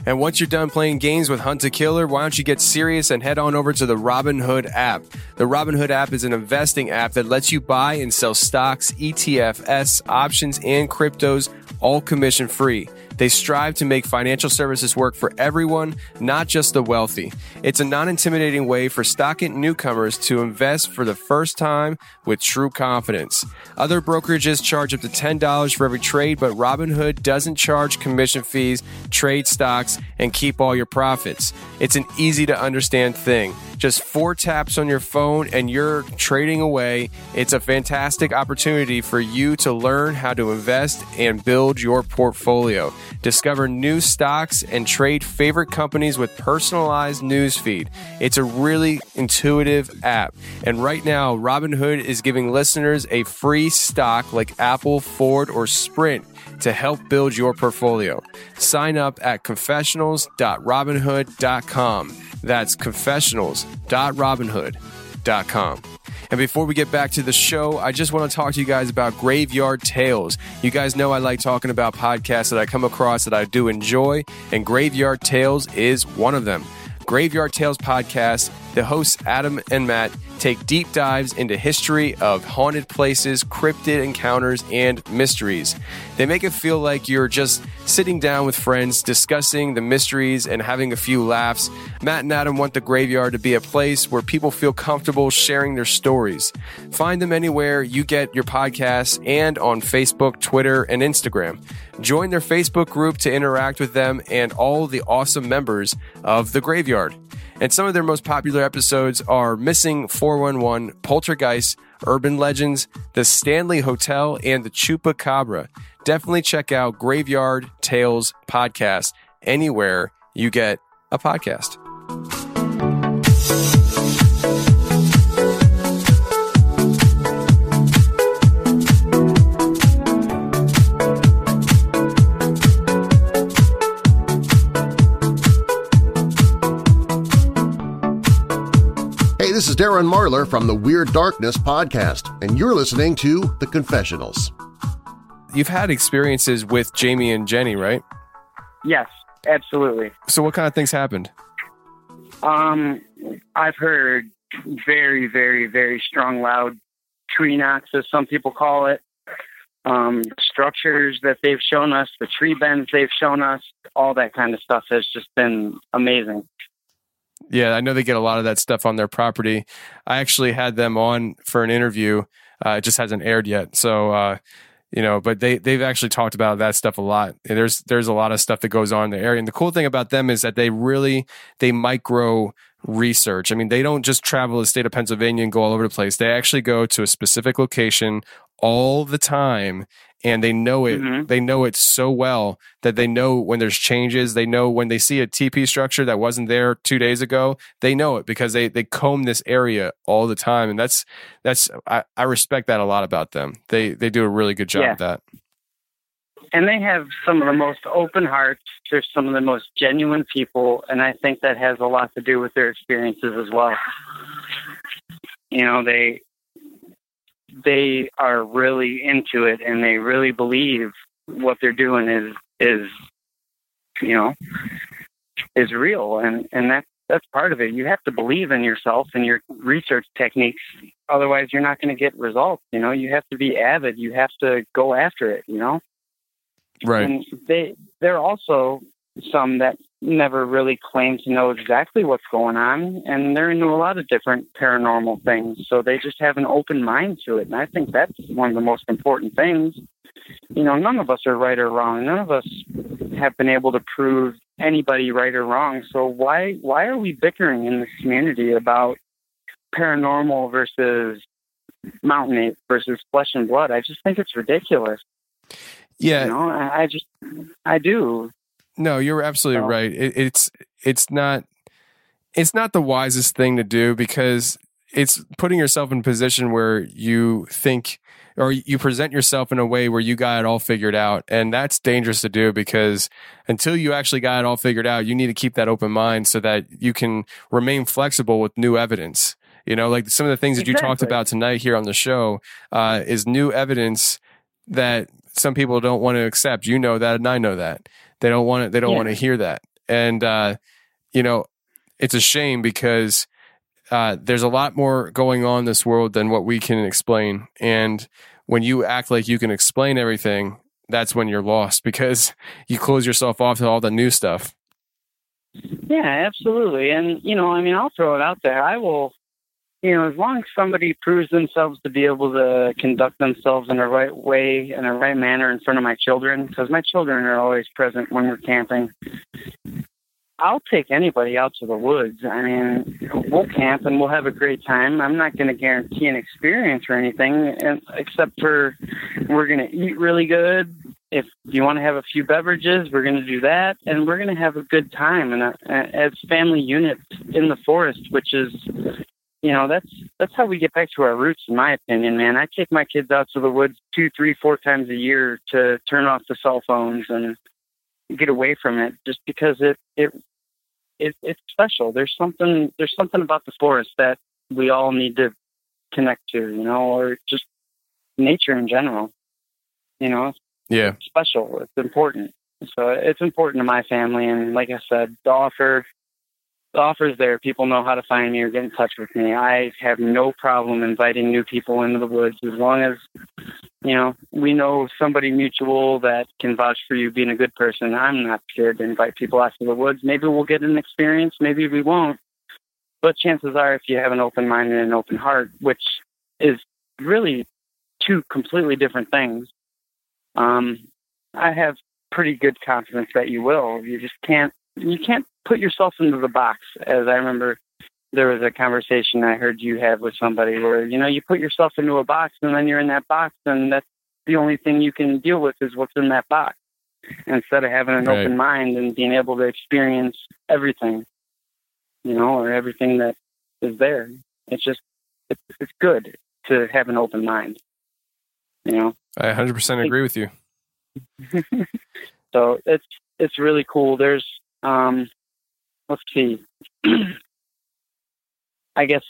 And once you're done playing games with Hunt a Killer, why don't you get serious and head on over to the Robinhood app. The Robinhood app is an investing app that lets you buy and sell stocks, ETFs, options, and cryptos, all commission-free. They strive to make financial services work for everyone, not just the wealthy. It's a non-intimidating way for stock-in newcomers to invest for the first time with true confidence. Other brokerages charge up to $10 for every trade, but Robinhood doesn't charge commission fees, trade stocks, and keep all your profits. It's an easy-to-understand thing. Just 4 taps on your phone and you're trading away. It's a fantastic opportunity for you to learn how to invest and build your portfolio. Discover new stocks and trade favorite companies with personalized newsfeed. It's a really intuitive app. And right now, Robinhood is giving listeners a free stock like Apple, Ford, or Sprint to help build your portfolio. Sign up at confessionals.robinhood.com. That's confessionals.robinhood.com. And before we get back to the show, I just want to talk to you guys about Graveyard Tales. You guys know I like talking about podcasts that I come across that I do enjoy, and Graveyard Tales is one of them. Graveyard Tales podcast, the hosts Adam and Matt take deep dives into history of haunted places, cryptid encounters, and mysteries. They make it feel like you're just sitting down with friends, discussing the mysteries and having a few laughs. Matt and Adam want the Graveyard to be a place where people feel comfortable sharing their stories. Find them anywhere you get your podcasts and on Facebook, Twitter, and Instagram. Join their Facebook group to interact with them and all the awesome members of the Graveyard. And some of their most popular episodes are Missing 411, Poltergeist, Urban Legends, The Stanley Hotel, and The Chupacabra. Definitely check out Graveyard Tales Podcast anywhere you get a podcast. This is Darren Marlar from the Weird Darkness podcast, and you're listening to The Confessionals. You've had experiences with Jamie and Jenny, right? Yes, absolutely. So what kind of things happened? I've heard very, very, very strong, loud tree knocks, as some people call it. structures that they've shown us, the tree bends they've shown us, all that kind of stuff has just been amazing. Yeah, I know they get a lot of that stuff on their property. I actually had them on for an interview. It just hasn't aired yet. So, you know, but they've actually talked about that stuff a lot. There's a lot of stuff that goes on in the area. And the cool thing about them is that they micro research. I mean, they don't just travel the state of Pennsylvania and go all over the place. They actually go to a specific location all the time, and they know it. Mm-hmm. They know it so well that they know when there's changes. They know when they see a teepee structure that wasn't there 2 days ago. They know it because they comb this area all the time, and I respect that a lot about them. They do a really good job at that. And they have some of the most open hearts. They're some of the most genuine people, and I think that has a lot to do with their experiences as well. You know, they are really into it, and they really believe what they're doing is real. And that's part of it. You have to believe in yourself and your research techniques. Otherwise you're not going to get results. You know, you have to be avid. You have to go after it, you know? Right. And there are also some that never really claim to know exactly what's going on, and they're into a lot of different paranormal things. So they just have an open mind to it. And I think that's one of the most important things. You know, none of us are right or wrong. None of us have been able to prove anybody right or wrong. So why are we bickering in this community about paranormal versus mountain ape versus flesh and blood? I just think it's ridiculous. Yeah. You know, I do. No, you're absolutely right. It's not the wisest thing to do, because it's putting yourself in a position where you think, or you present yourself in a way where you got it all figured out. And that's dangerous to do, because until you actually got it all figured out, you need to keep that open mind so that you can remain flexible with new evidence. You know, like some of the things that you talked about tonight here on the show is new evidence that some people don't want to accept. You know that, and I know that. They don't want it. They don't want to hear that. And, you know, it's a shame, because there's a lot more going on in this world than what we can explain. And when you act like you can explain everything, that's when you're lost, because you close yourself off to all the new stuff. Yeah, absolutely. And, you know, I mean, I'll throw it out there. I will, you know, as long as somebody proves themselves to be able to conduct themselves in the right way, in the right manner in front of my children, because my children are always present when we're camping, I'll take anybody out to the woods. I mean, we'll camp and we'll have a great time. I'm not going to guarantee an experience or anything, except for we're going to eat really good. If you want to have a few beverages, we're going to do that, and we're going to have a good time. And as family units in the forest, which is... You know, that's how we get back to our roots, in my opinion, man. I take my kids out to the woods 2, 3, 4 times a year to turn off the cell phones and get away from it, just because it's special. There's something about the forest that we all need to connect to, you know, or just nature in general. You know, yeah, it's special. It's important. So it's important to my family, and like I said, the offer's there. People know how to find me or get in touch with me. I have no problem inviting new people into the woods, as long as, you know, we know somebody mutual that can vouch for you being a good person. I'm not scared to invite people out to the woods. Maybe we'll get an experience. Maybe we won't. But chances are, if you have an open mind and an open heart, which is really two completely different things, I have pretty good confidence that you will. You can't put yourself into the box. As I remember, there was a conversation I heard you have with somebody where, you know, you put yourself into a box, and then you're in that box, and that's the only thing you can deal with is what's in that box, instead of having an open mind and being able to experience everything, you know, or everything that is there. It's just, it's good to have an open mind, you know? I 100% agree with you. So it's really cool. There's, let's see. I guess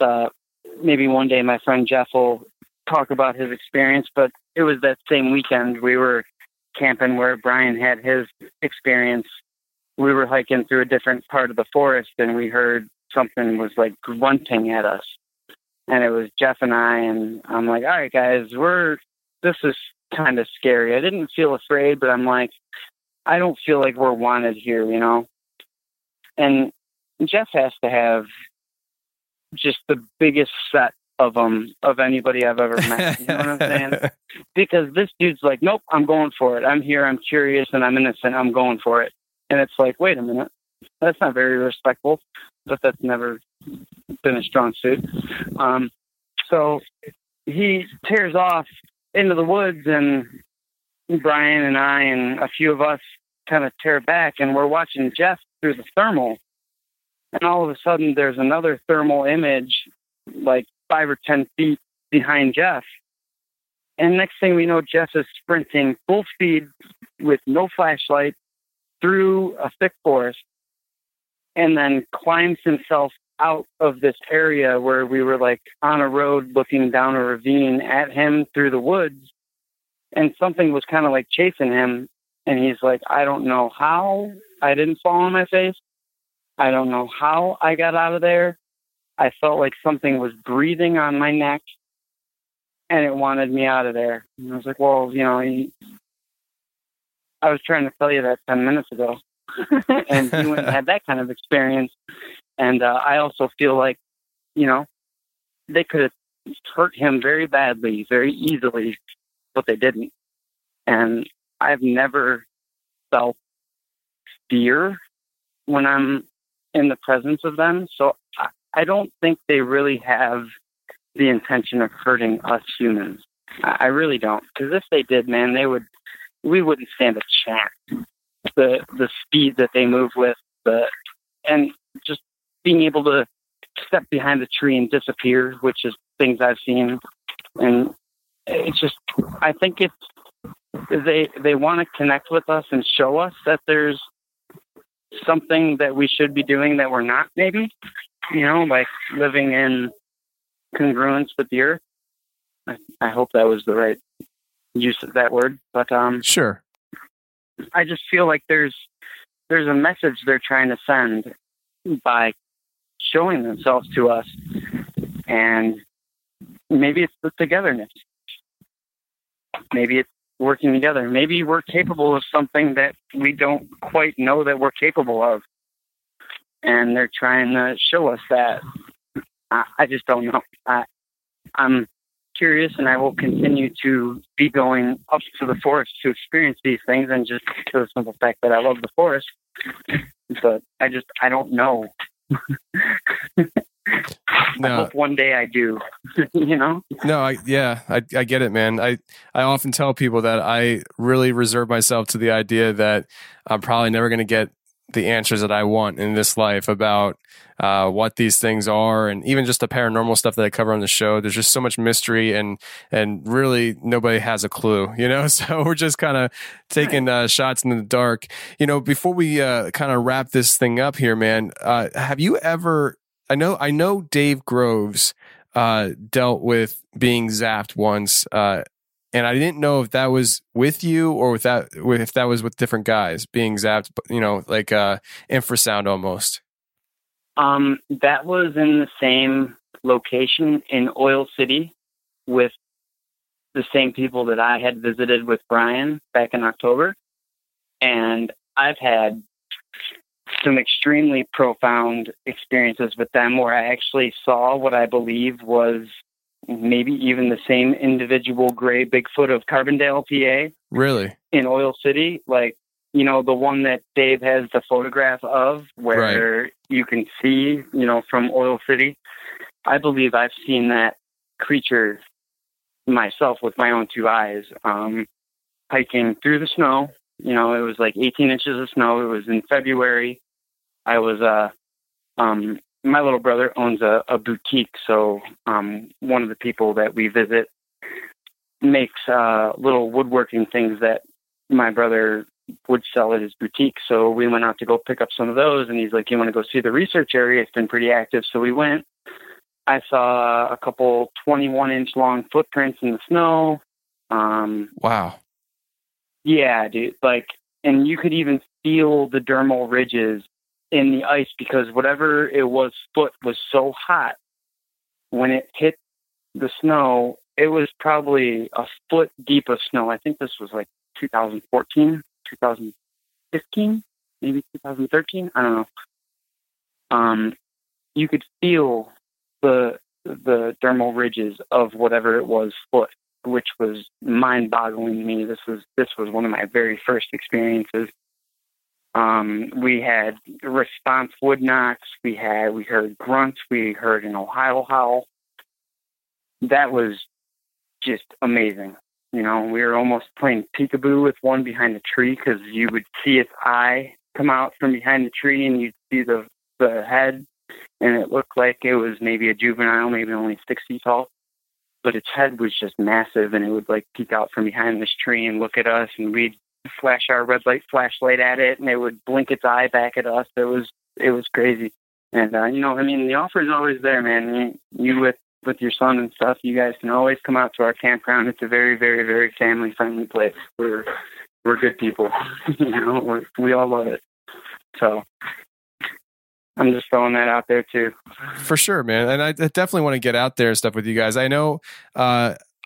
maybe one day my friend Jeff will talk about his experience, but it was that same weekend we were camping where Brian had his experience. We were hiking through a different part of the forest, and we heard something was like grunting at us. And it was Jeff and I, and I'm like, all right, guys, this is kind of scary. I didn't feel afraid, but I'm like, I don't feel like we're wanted here, you know? And Jeff has to have just the biggest set of them of anybody I've ever met. You know what I'm saying? Because this dude's like, nope, I'm going for it. I'm here. I'm curious and I'm innocent. I'm going for it. And it's like, wait a minute. That's not very respectful, but that's never been a strong suit. So he tears off into the woods, and Brian and I and a few of us kind of tear back, and we're watching Jeff through the thermal. And all of a sudden there's another thermal image like 5 or 10 feet behind Jeff. And next thing we know, Jeff is sprinting full speed with no flashlight through a thick forest, and then climbs himself out of this area where we were like on a road looking down a ravine at him through the woods, and something was kind of like chasing him. And he's like, I don't know how I didn't fall on my face. I don't know how I got out of there. I felt like something was breathing on my neck and it wanted me out of there. And I was like, well, you know, I was trying to tell you that 10 minutes ago. And he went and had that kind of experience. And I also feel like, you know, they could have hurt him very badly, very easily, but they didn't. And I've never felt fear when I'm in the presence of them. So I don't think they really have the intention of hurting us humans. I really don't. Because if they did, man, we wouldn't stand a chance. The speed that they move with, and just being able to step behind a tree and disappear, which is things I've seen. And it's just, I think it's, they want to connect with us and show us that there's something that we should be doing that we're not, maybe, you know, like living in congruence with the earth. I hope that was the right use of that word, but sure. I just feel like there's a message they're trying to send by showing themselves to us, and maybe it's the togetherness. Maybe it's working together. Maybe we're capable of something that we don't quite know that we're capable of, and they're trying to show us that. I just don't know. I'm curious, and I will continue to be going up to the forest to experience these things, and just for the simple fact that I love the forest, but I don't know. No. I hope one day I do. You know? No, I get it, man. I often tell people that I really reserve myself to the idea that I'm probably never going to get the answers that I want in this life about what these things are, and even just the paranormal stuff that I cover on the show. There's just so much mystery, and really nobody has a clue, you know? So we're just kind of taking shots in the dark. You know, before we kind of wrap this thing up here, man, have you ever, I know Dave Groves dealt with being zapped once, and I didn't know if that was with you or if that was with different guys being zapped, you know, like infrasound almost. That was in the same location in Oil City with the same people that I had visited with Brian back in October. And I've had some extremely profound experiences with them where I actually saw what I believe was maybe even the same individual gray Bigfoot of Carbondale, PA. Really? In Oil City. Like, you know, the one that Dave has the photograph of where you can see, you know, from Oil City. I believe I've seen that creature myself with my own two eyes, hiking through the snow. You know, it was like 18 inches of snow. It was in February. I was, my little brother owns a boutique, so one of the people that we visit makes little woodworking things that my brother would sell at his boutique. So we went out to go pick up some of those, and he's like, you want to go see the research area? It's been pretty active. So we went. I saw a couple 21-inch long footprints in the snow. Wow. Yeah, dude. Like, and you could even feel the dermal ridges in the ice, because whatever it was, foot was so hot when it hit the snow, It was probably a foot deep of snow. I think this was like 2014, 2015, maybe 2013. I don't know. You could feel the dermal ridges of whatever it was foot, which was mind-boggling to me. This was one of my very first experiences. We had response wood knocks. We heard grunts. We heard an Ohio howl. That was just amazing. You know, we were almost playing peekaboo with one behind the tree because you would see its eye come out from behind the tree and you'd see the head. And it looked like it was maybe a juvenile, maybe only 6 feet tall. But its head was just massive, and it would, like, peek out from behind this tree and look at us, and we'd flash our red light flashlight at it, and it would blink its eye back at us. It was crazy. And, you know, I mean, the offer is always there, man. You with your son and stuff, you guys can always come out to our campground. It's a very, very, very family-friendly place. We're good people. You know, we all love it. So I'm just throwing that out there too. For sure, man. And I definitely want to get out there and stuff with you guys. I know I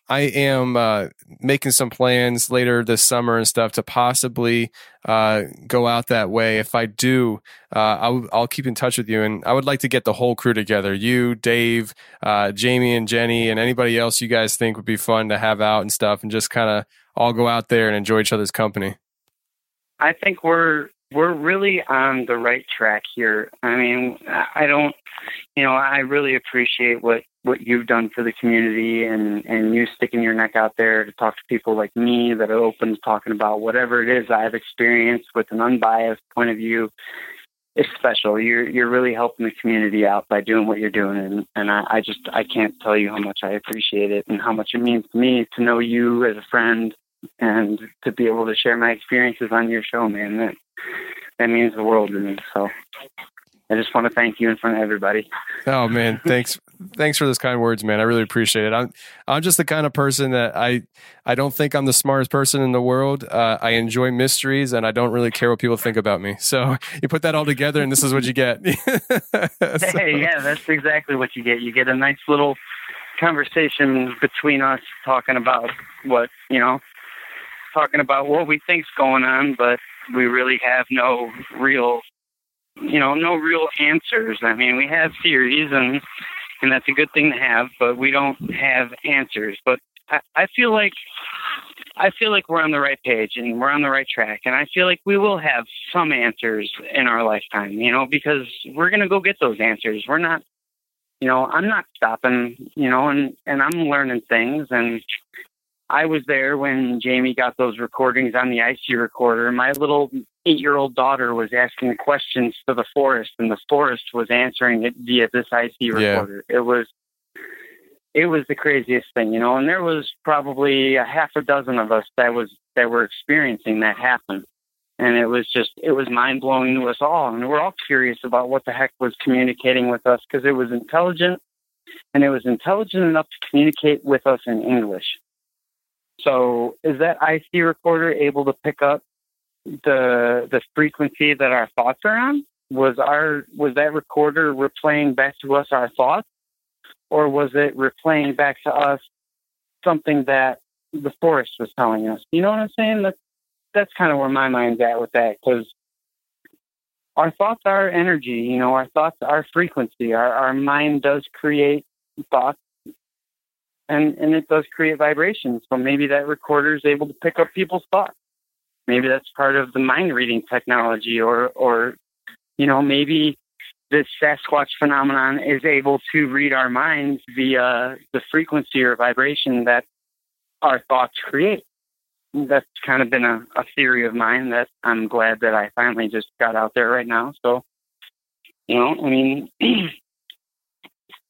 am making some plans later this summer and stuff to possibly go out that way. If I do, I'll keep in touch with you. And I would like to get the whole crew together. You, Dave, Jamie and Jenny, and anybody else you guys think would be fun to have out and stuff, and just kind of all go out there and enjoy each other's company. I think we're really on the right track here. I mean, I really appreciate what you've done for the community and you sticking your neck out there to talk to people like me that are open to talking about whatever it is I've experienced with an unbiased point of view. It's special. You're really helping the community out by doing what you're doing. And I can't tell you how much I appreciate it and how much it means to me to know you as a friend and to be able to share my experiences on your show, man. That means the world to me. So I just want to thank you in front of everybody. Oh man, thanks. Thanks for those kind words, man. I really appreciate it. I'm just the kind of person that I don't think I'm the smartest person in the world. I enjoy mysteries and I don't really care what people think about me. So you put that all together and this is what you get. Hey, yeah, that's exactly what you get. You get a nice little conversation between us talking about what we think's going on, but we really have no real answers. I mean, we have theories, and that's a good thing to have, but we don't have answers. But I feel like we're on the right page and we're on the right track, and I feel like we will have some answers in our lifetime, you know, because we're going to go get those answers. We're not, you know, I'm not stopping, you know, and I'm learning things, and I was there when Jamie got those recordings on the IC recorder. My little 8-year-old daughter was asking questions to the forest, and the forest was answering it via this IC recorder. Yeah. It was the craziest thing, you know, and there was probably a half a dozen of us that were experiencing that happen. And it was mind blowing to us all. And we're all curious about what the heck was communicating with us, because it was intelligent, and it was intelligent enough to communicate with us in English. So is that IC recorder able to pick up the frequency that our thoughts are on? Was that recorder replaying back to us our thoughts? Or was it replaying back to us something that the forest was telling us? You know what I'm saying? That's kind of where my mind's at with that, because our thoughts are energy. You know, our thoughts are frequency. Our mind does create thoughts. And it does create vibrations. So maybe that recorder is able to pick up people's thoughts. Maybe that's part of the mind reading technology, or, you know, maybe this Sasquatch phenomenon is able to read our minds via the frequency or vibration that our thoughts create. That's kind of been a theory of mine that I'm glad that I finally just got out there right now. So, you know, I mean,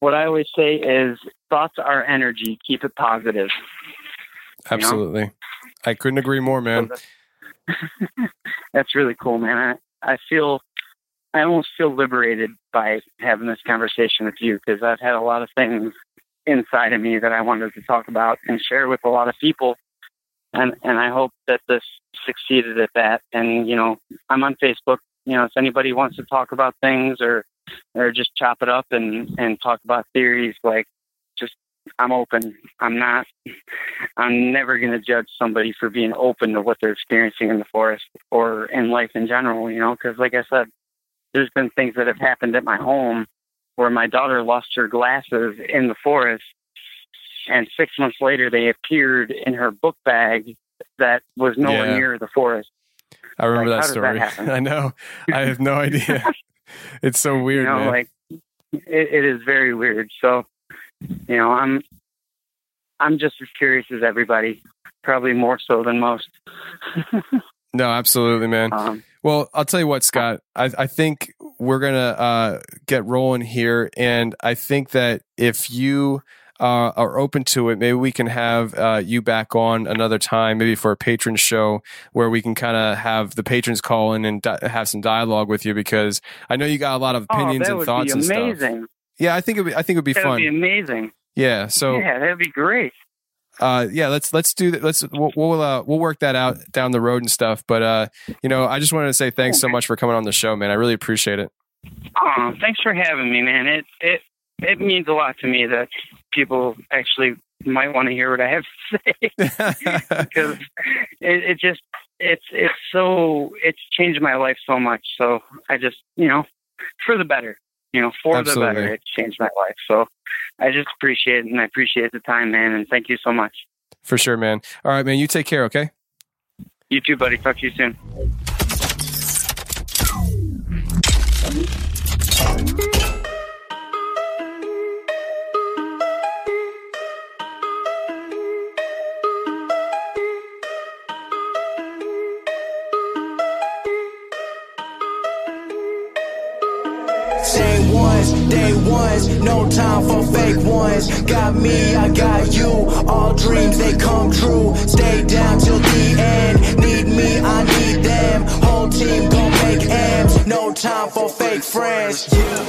what I always say is thoughts are energy. Keep it positive. Absolutely. You know? I couldn't agree more, man. That's really cool, man. I almost feel liberated by having this conversation with you, because I've had a lot of things inside of me that I wanted to talk about and share with a lot of people. And I hope that this succeeded at that. And, you know, I'm on Facebook. You know, if anybody wants to talk about things or just chop it up and talk about theories, like, just I'm open. I'm never going to judge somebody for being open to what they're experiencing in the forest or in life in general, you know, because like I said, there's been things that have happened at my home where my daughter lost her glasses in the forest. And 6 months later, they appeared in her book bag that was nowhere near the forest. I remember that story. I know. I have no idea. It's so weird, man. Like, it is very weird. So, you know, I'm just as curious as everybody, probably more so than most. No, absolutely, man. Well, I'll tell you what, Scott, I think we're going to get rolling here. And I think that if you are open to it, maybe we can have you back on another time, maybe for a patron show where we can kind of have the patrons call in and have some dialogue with you, because I know you got a lot of opinions and thoughts and stuff. Amazing. Yeah, I think it would be fun. That would be amazing. Yeah, so that'd be great. Let's do that. We'll work that out down the road and stuff. But you know, I just wanted to say thanks so much for coming on the show, man. I really appreciate it. Oh, thanks for having me, man. It means a lot to me that people actually might want to hear what I have to say, because it's changed my life so much. So I just, you know, for the better. You know, for Absolutely. The better, it changed my life. So I just appreciate it, and I appreciate the time, man. And thank you so much. For sure, man. All right, man. You take care, okay? You too, buddy. Talk to you soon. Day ones, no time for fake ones. Got me, I got you. All dreams, they come true. Stay down till the end. Need me, I need them. Whole team gon' make M's. No time for fake friends.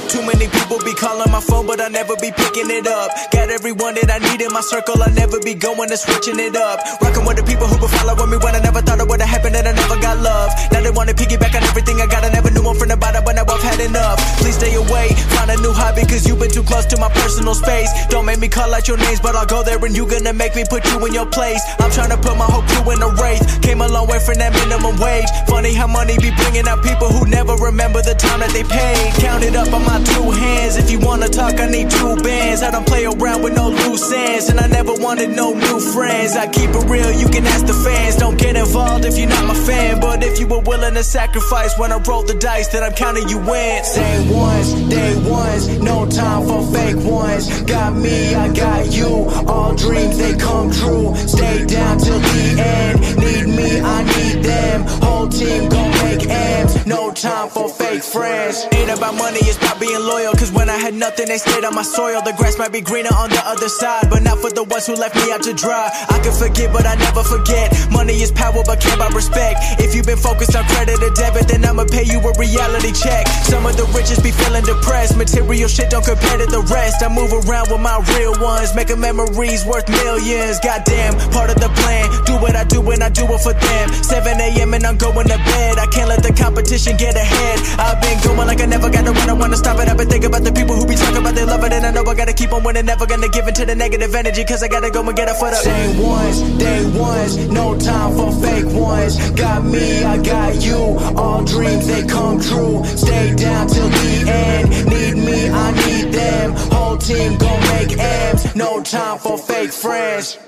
Too many people be calling my phone, but I never be picking it up. Got everyone that I need in my circle. I never be going and switching it up. Rocking with the people who been following me when I never thought it would've happened, and I never got love. Now they wanna piggyback on everything I got. I never knew one friend about it, but now I've had enough. Please stay away, find a new hobby, cause you've been too close to my personal space. Don't make me call out your names, but I'll go there and you gonna make me put you in your place. I'm trying to put my whole crew in a race. Came a long way from that minimum wage. Funny how money be bringing out people who never remember the time that they paid. Count it up on my two hands. If you wanna talk, I need two bands. I don't play around with no loose ends, and I never wanted no new friends. I keep it real, you can ask the fans. Don't get involved if you're not my fan, but if you were willing to sacrifice when I roll the dice, then I'm counting you in. Same ones, day ones, no time for fake ones. Got me, I got you. All dreams, they come true. Stay down till the end. Need me, I need them. Whole team gon' make M's. No time for fake friends. Ain't about money, it's about being loyal. Cause when I had nothing, they stayed on my soil. The grass might be greener on the other side, but not for the ones who left me out to dry. I can forget, but I never forget. Money is power, but can't buy respect. If you've been focused on credit or debit, then I'ma pay you a reality check. Some of the riches be feeling depressed. Material shit don't compare to the rest. I move around with my real ones, making memories worth millions. Goddamn, part of the plan. Do what I do and I do it for them. 7 a.m. and I'm going to bed. I can't let the competition get ahead. I've been going like I never gotta run. I wanna stop it. I've been thinking about the people who be talking about they love it, and I know I gotta keep on winning. Never gonna give in to the negative energy, cause I gotta go and get it for the same ones, day ones, no time for fake ones. Got me, I got you. All dreams, they come true. Stay down till the end. Need me, I need them. Whole team gon' make M's. No time for fake friends.